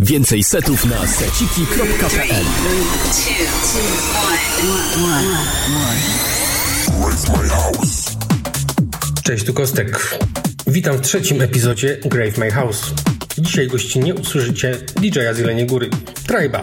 Więcej setów na seciki.pl. Cześć, tu Kostek. Witam w trzecim epizodzie Grave My House. Dzisiaj gościnnie usłyszycie DJ-a Jeleni Góry, Trajba.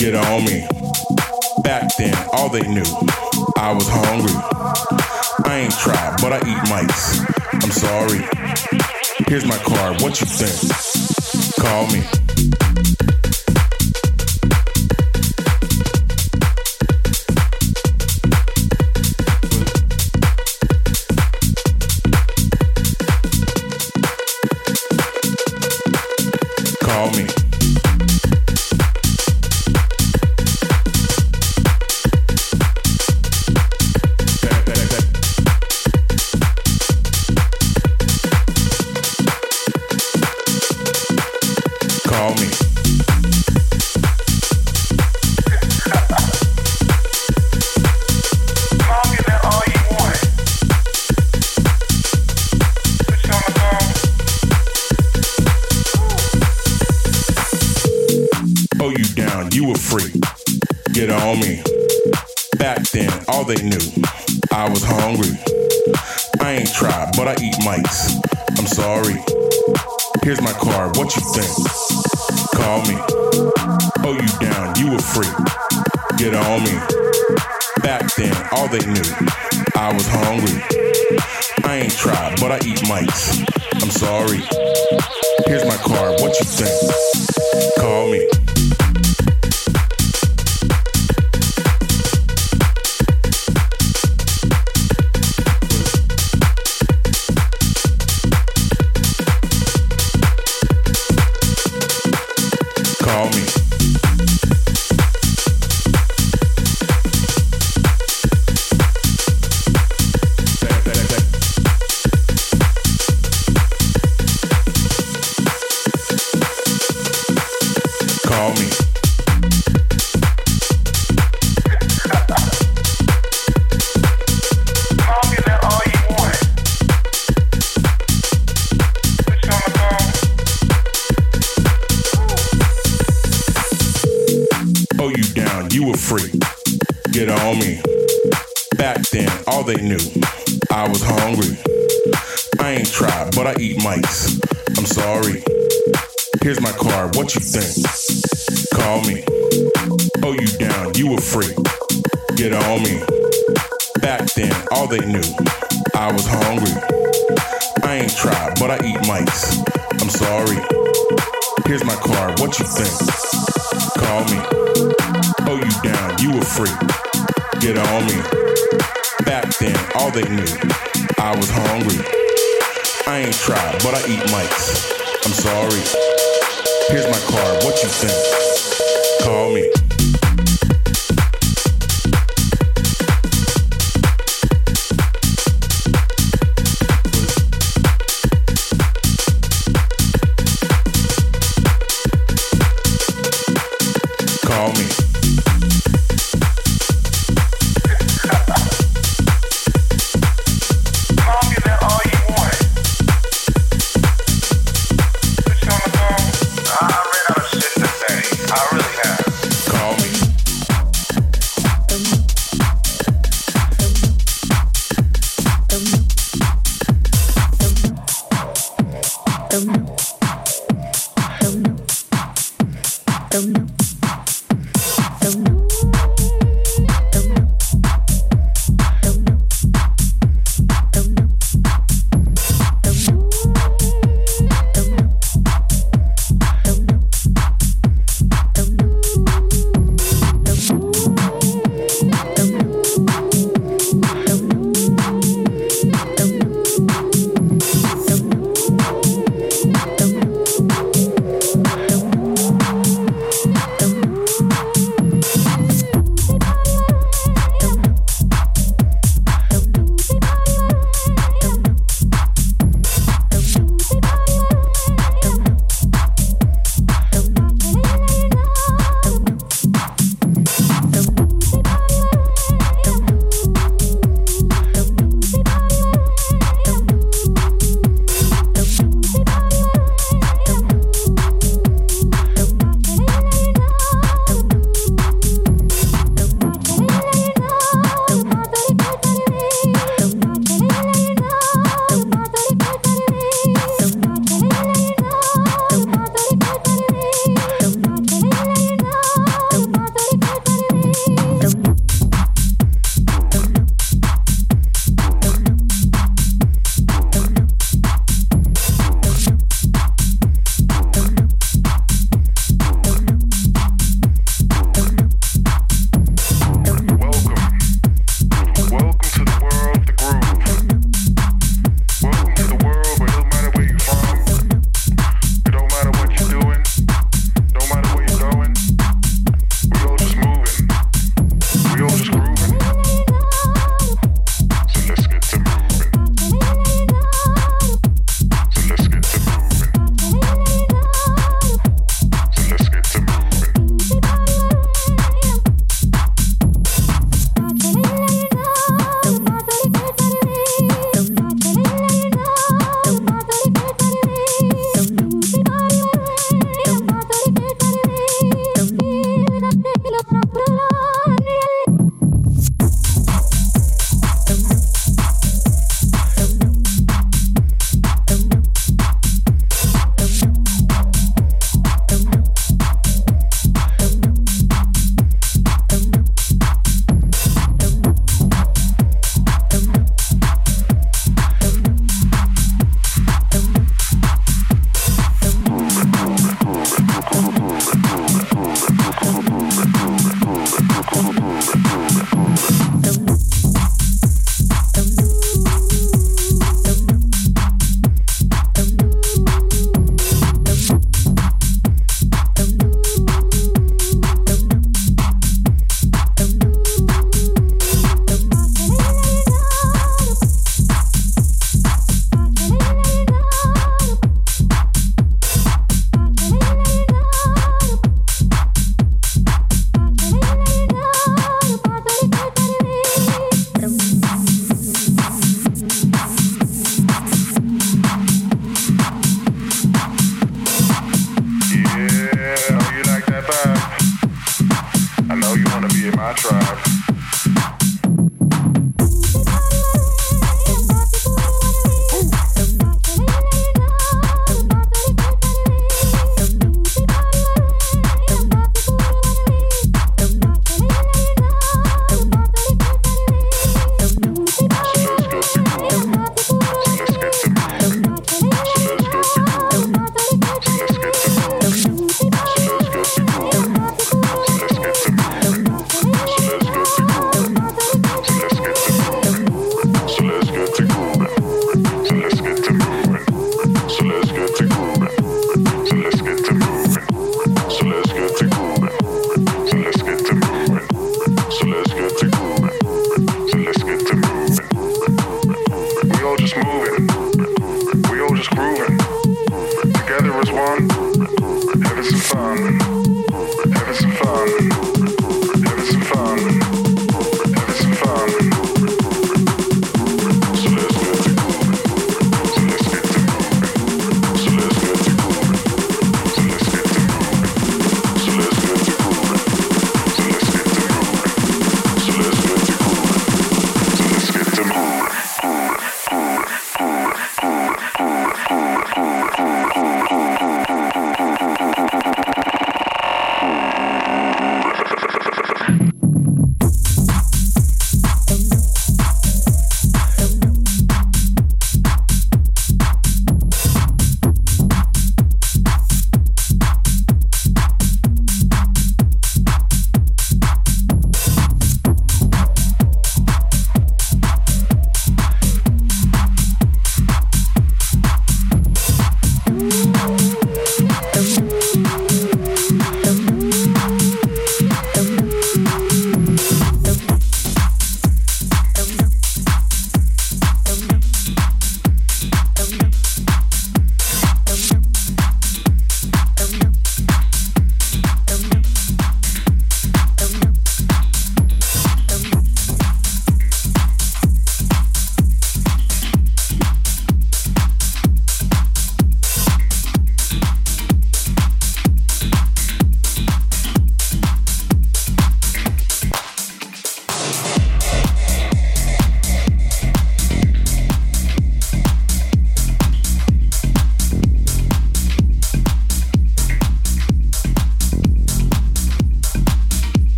get on me. Back then, all they knew, I was hungry. I ain't tried, but I eat mites. I'm sorry. Here's my card, what you think? Call me.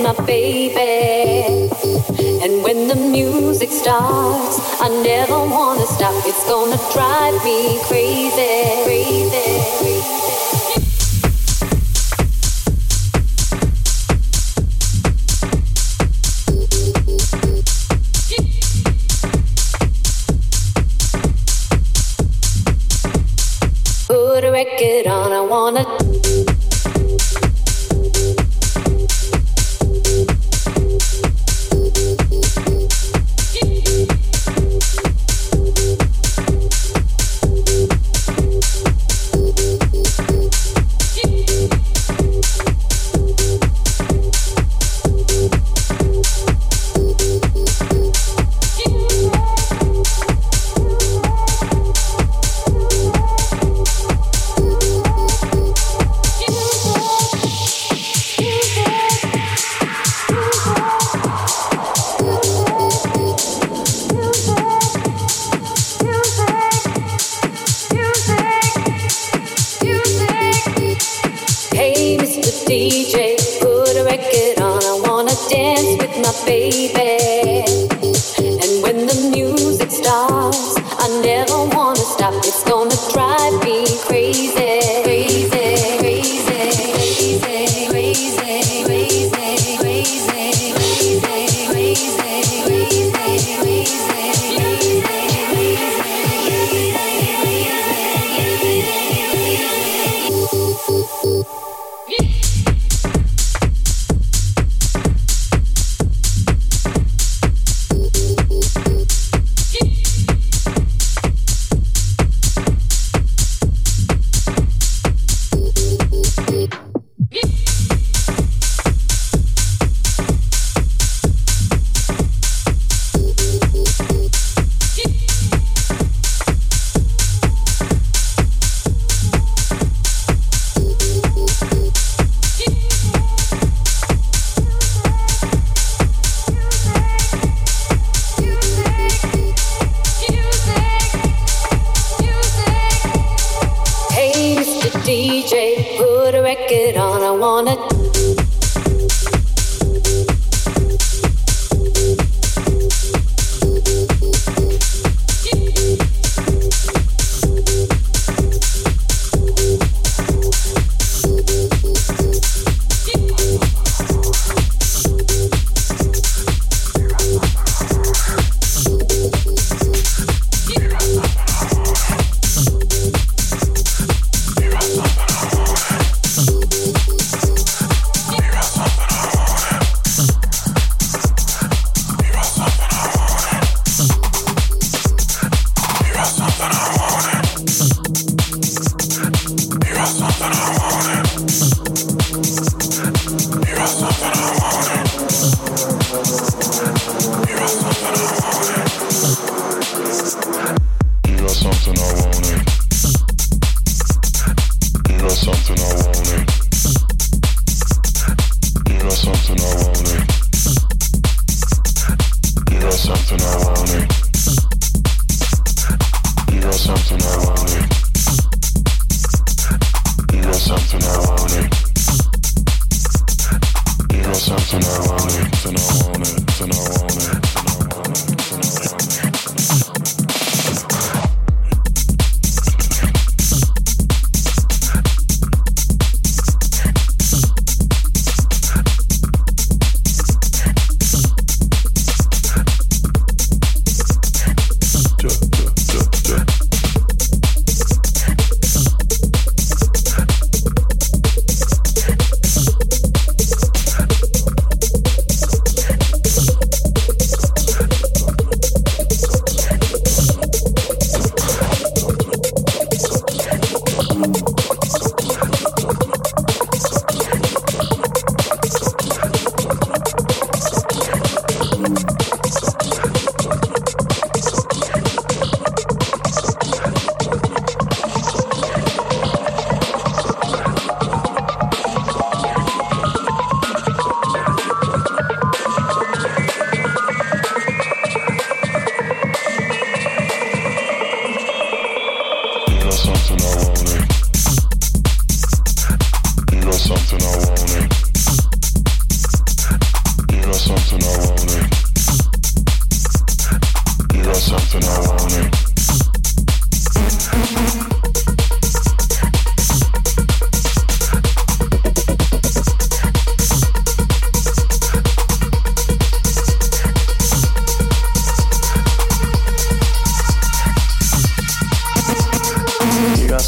with my baby. And when the music starts, I never wanna stop. It's gonna drive me crazy, crazy, crazy. Get on, I wanna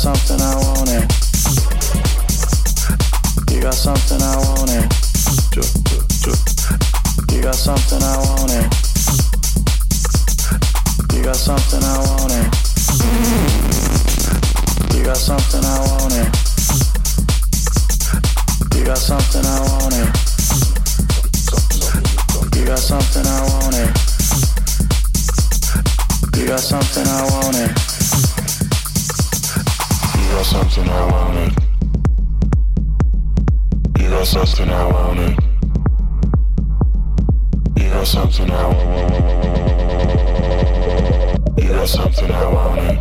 something I want it. You got something I want it. You got something I want it. You got something I want it. You got something I want it. You got something I want it. You got something I want it. You got something I want it. You got something I wanted. You got something I wanted. You got something I wanted. You got something I wanted.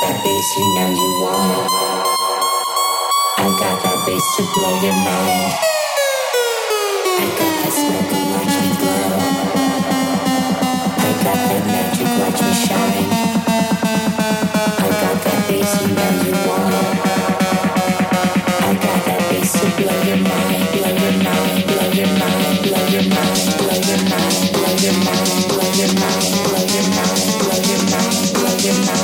that bass, you know you want. I got that bass to blow your mind. I got that smoke and watch me glow. I got that magic, watch me shine. I got that bass, you know you want. I got that bass to blow your mind, blow your mind, blow your mind, blow your mind, blow your mind, blow your mind, blow your mind, blow your mind, blow your mind, blow your mind.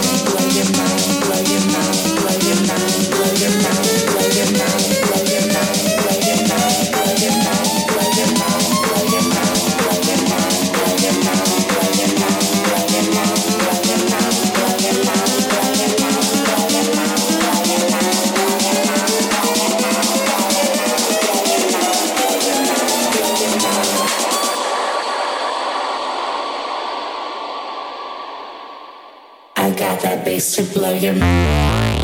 To blow your mind.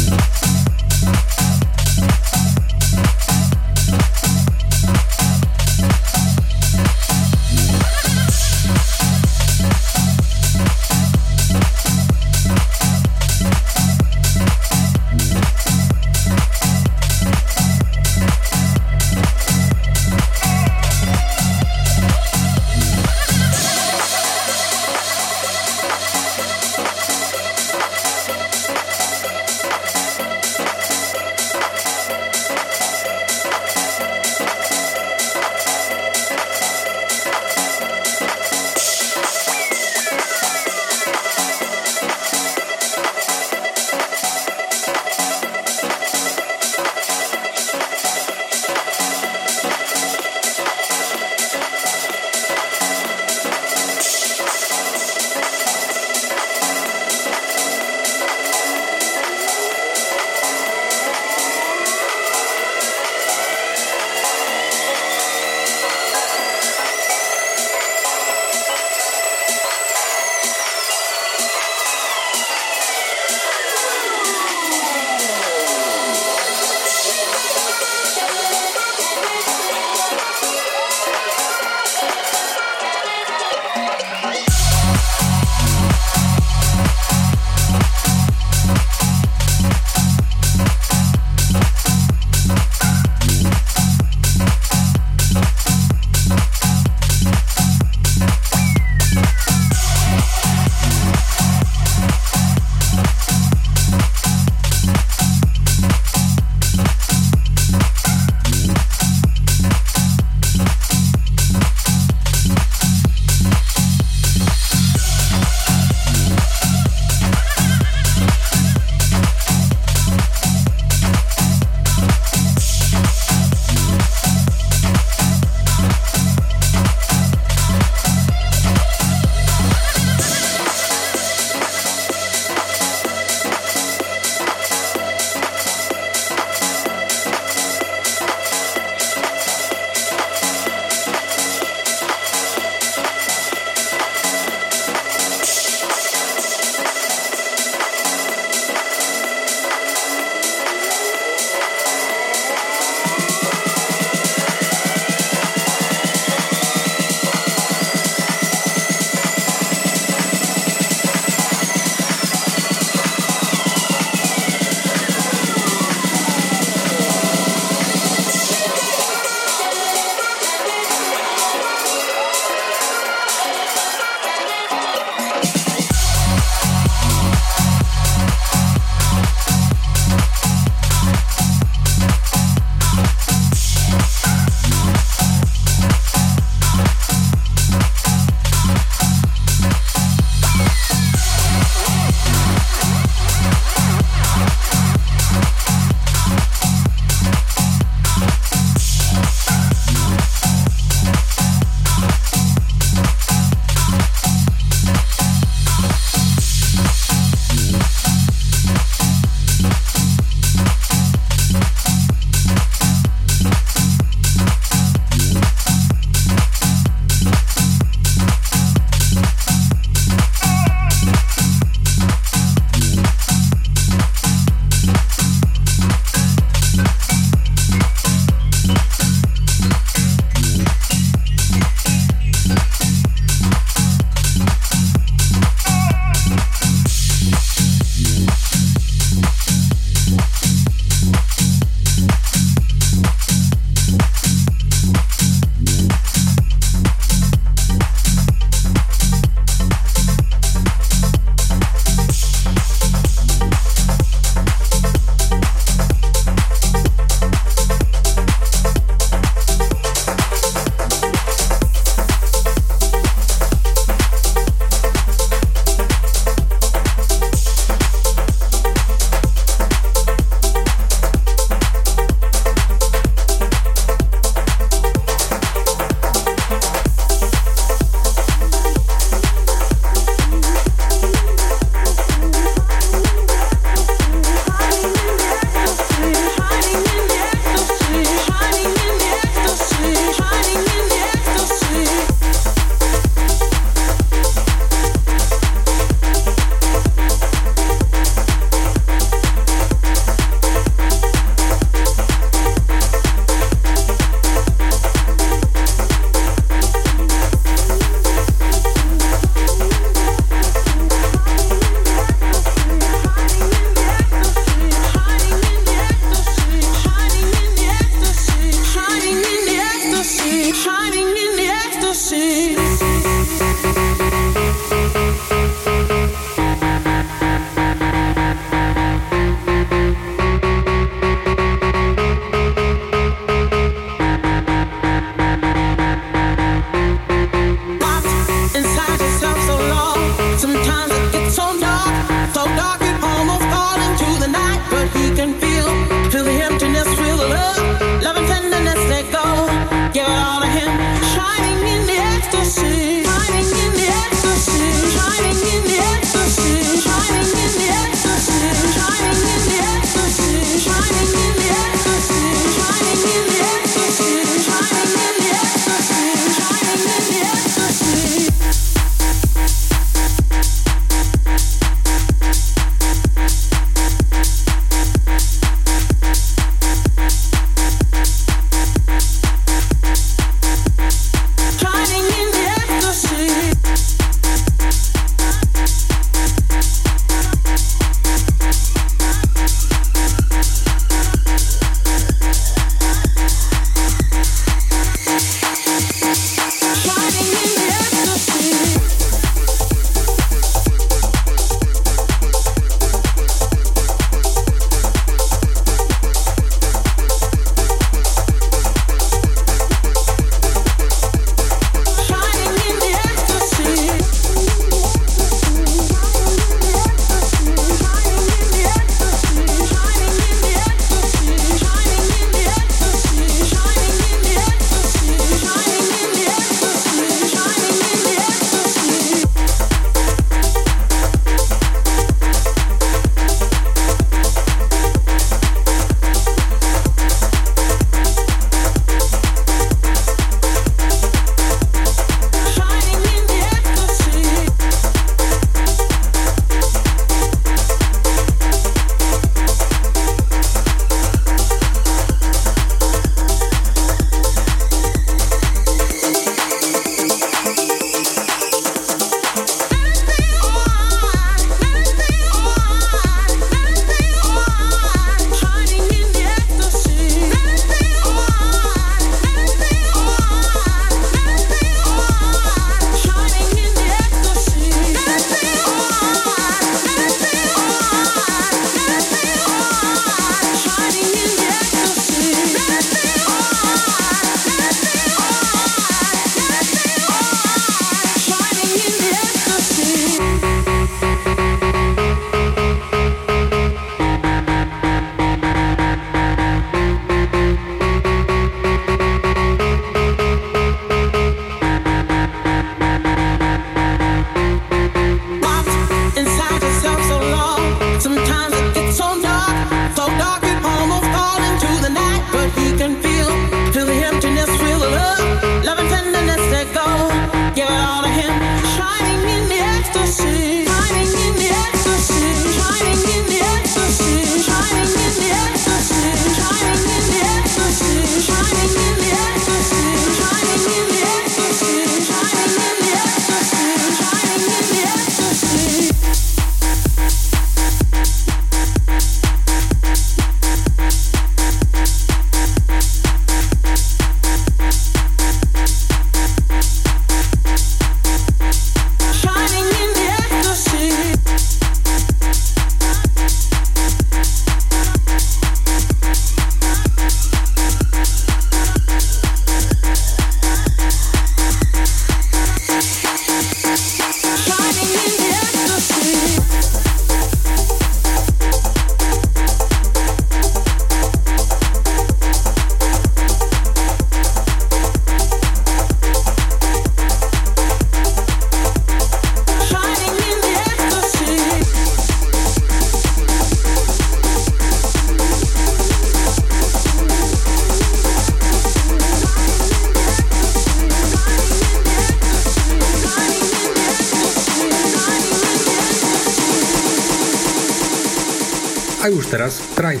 A już teraz Trajba.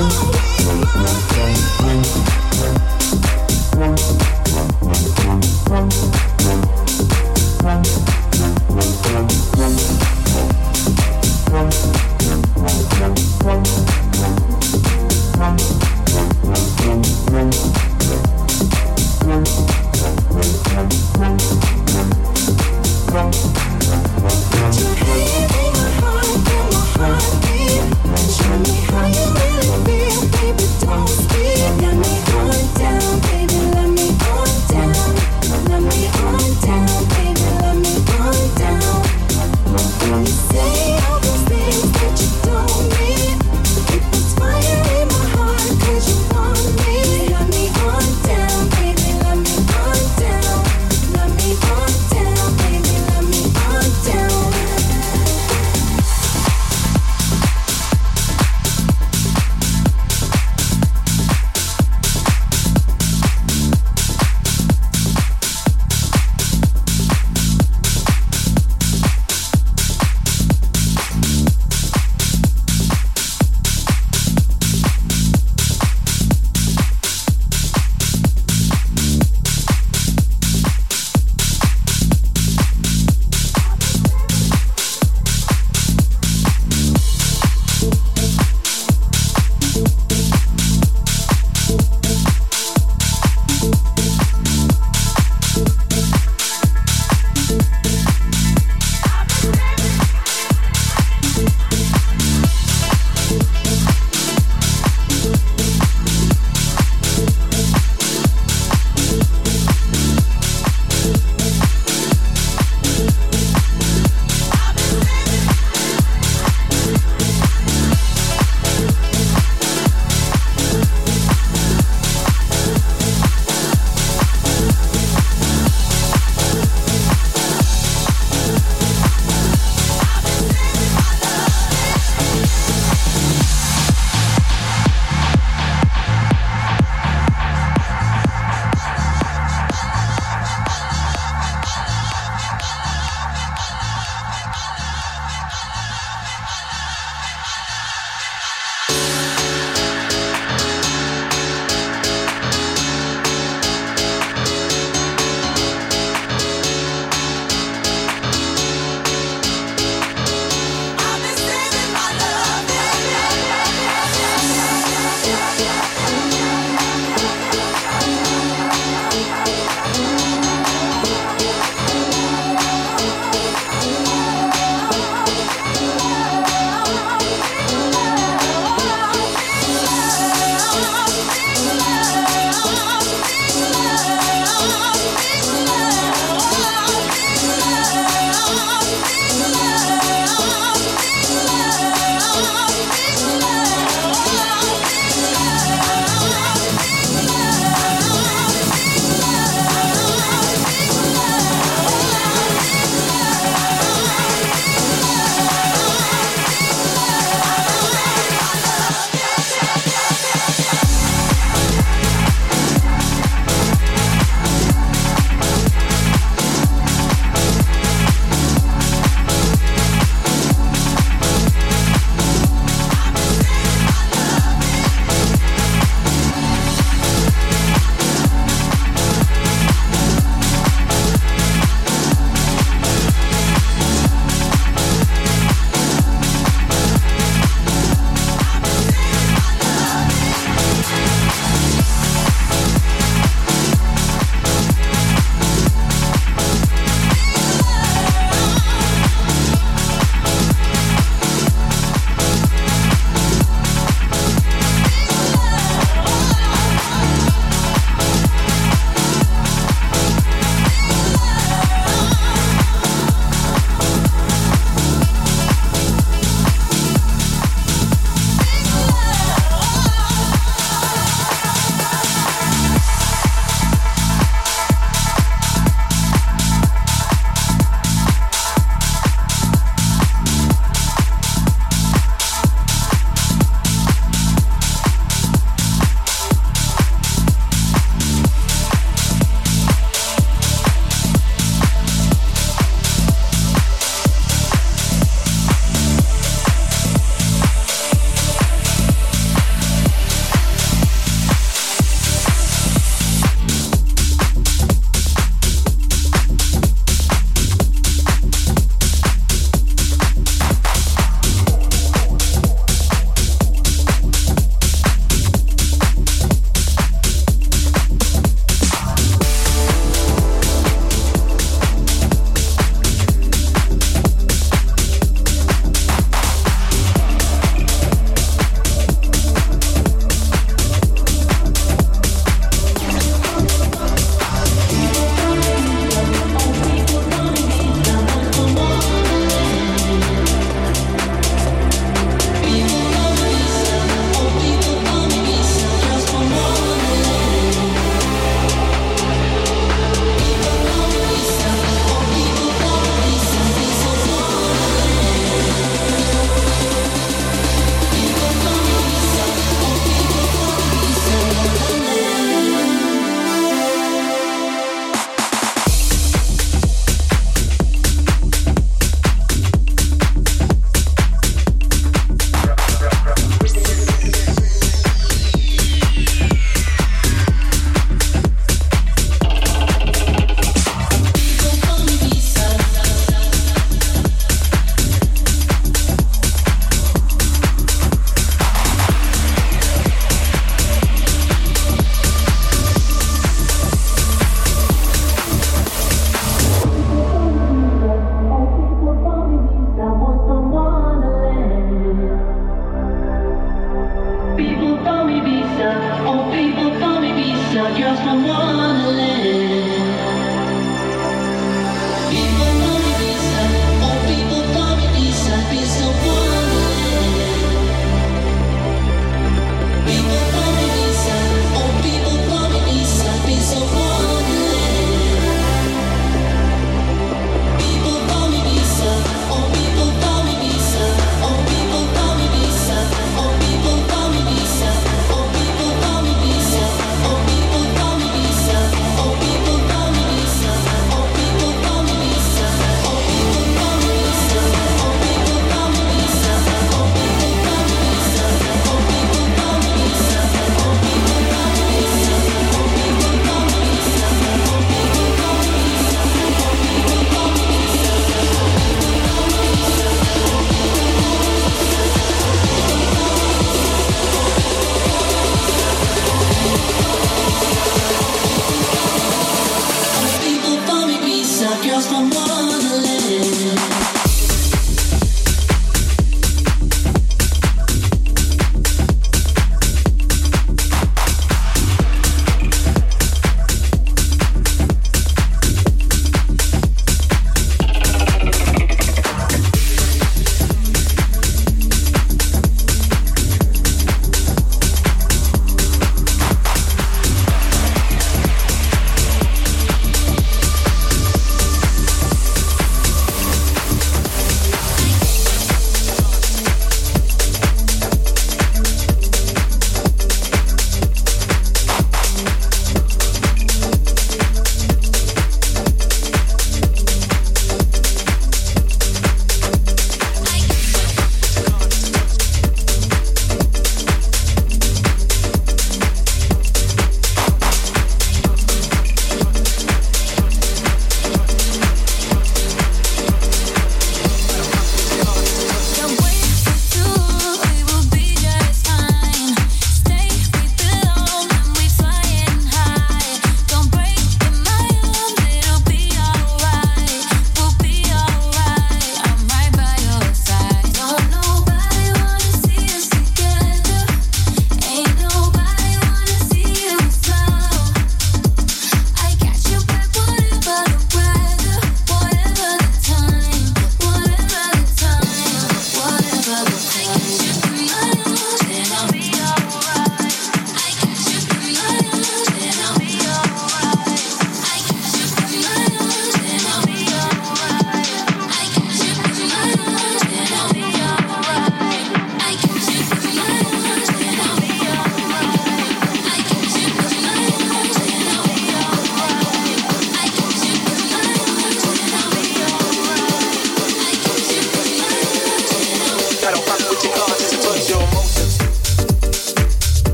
Show me how you really feel.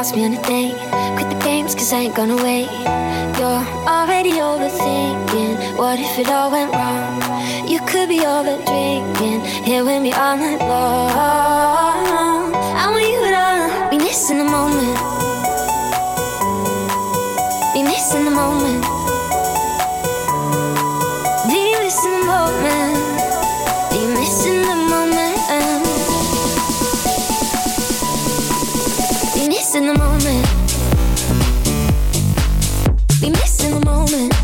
Ask me on a date, quit the games cause I ain't gonna wait. You're already overthinking, what if it all went wrong? You could be over drinking, here with me all night long. I want you at all, be missing the moment. Be missing the moment. Be missing the moment. Be missing the moment. Be missing the moment. Be missing the moment.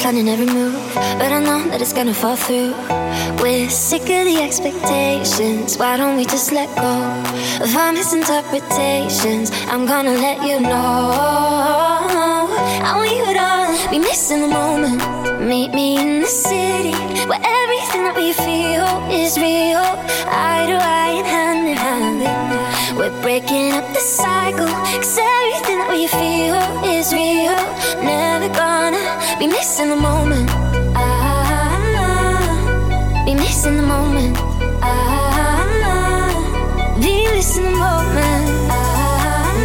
Planning every move, but I know that it's gonna fall through. We're sick of the expectations. Why don't we just let go of our misinterpretations? I'm gonna let you know I want you to be missing the moment. Meet me in the city where everything that we feel is real. Eye to eye and hand in hand. We're breaking up the cycle, 'cause everything that we feel is real. Never gonna be missing the moment. Be missing the moment. Be missing the moment.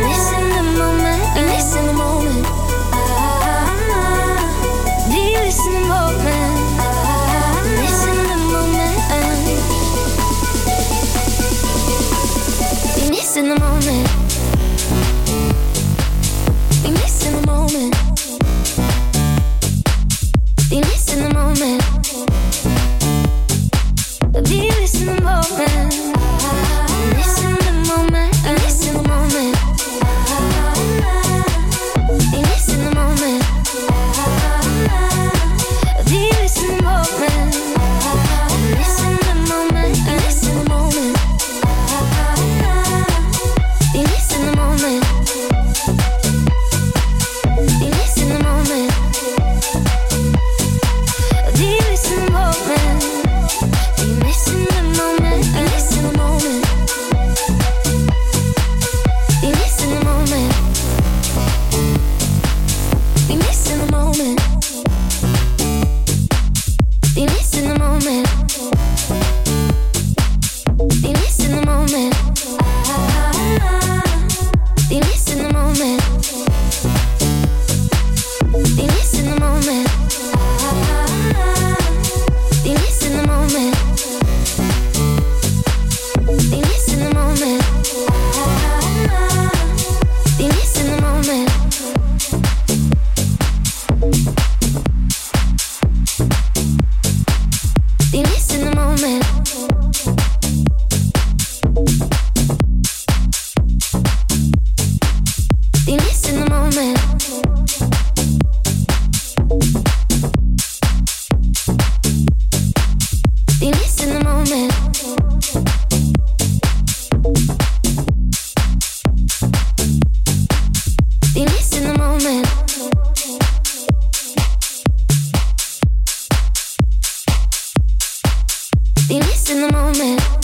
Missing the moment. Be missing the moment. Be missing the moment. Missing the moment. Be missing the moment. Be missing the moment. Be missing the moment. Be missing the moment. Missing the moment. Missing the moment. Be missing the moment. Be missing the moment. Missing the moment. Missing the moment. Be missing the moment. Be missing the moment.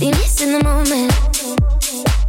Be missing the moment.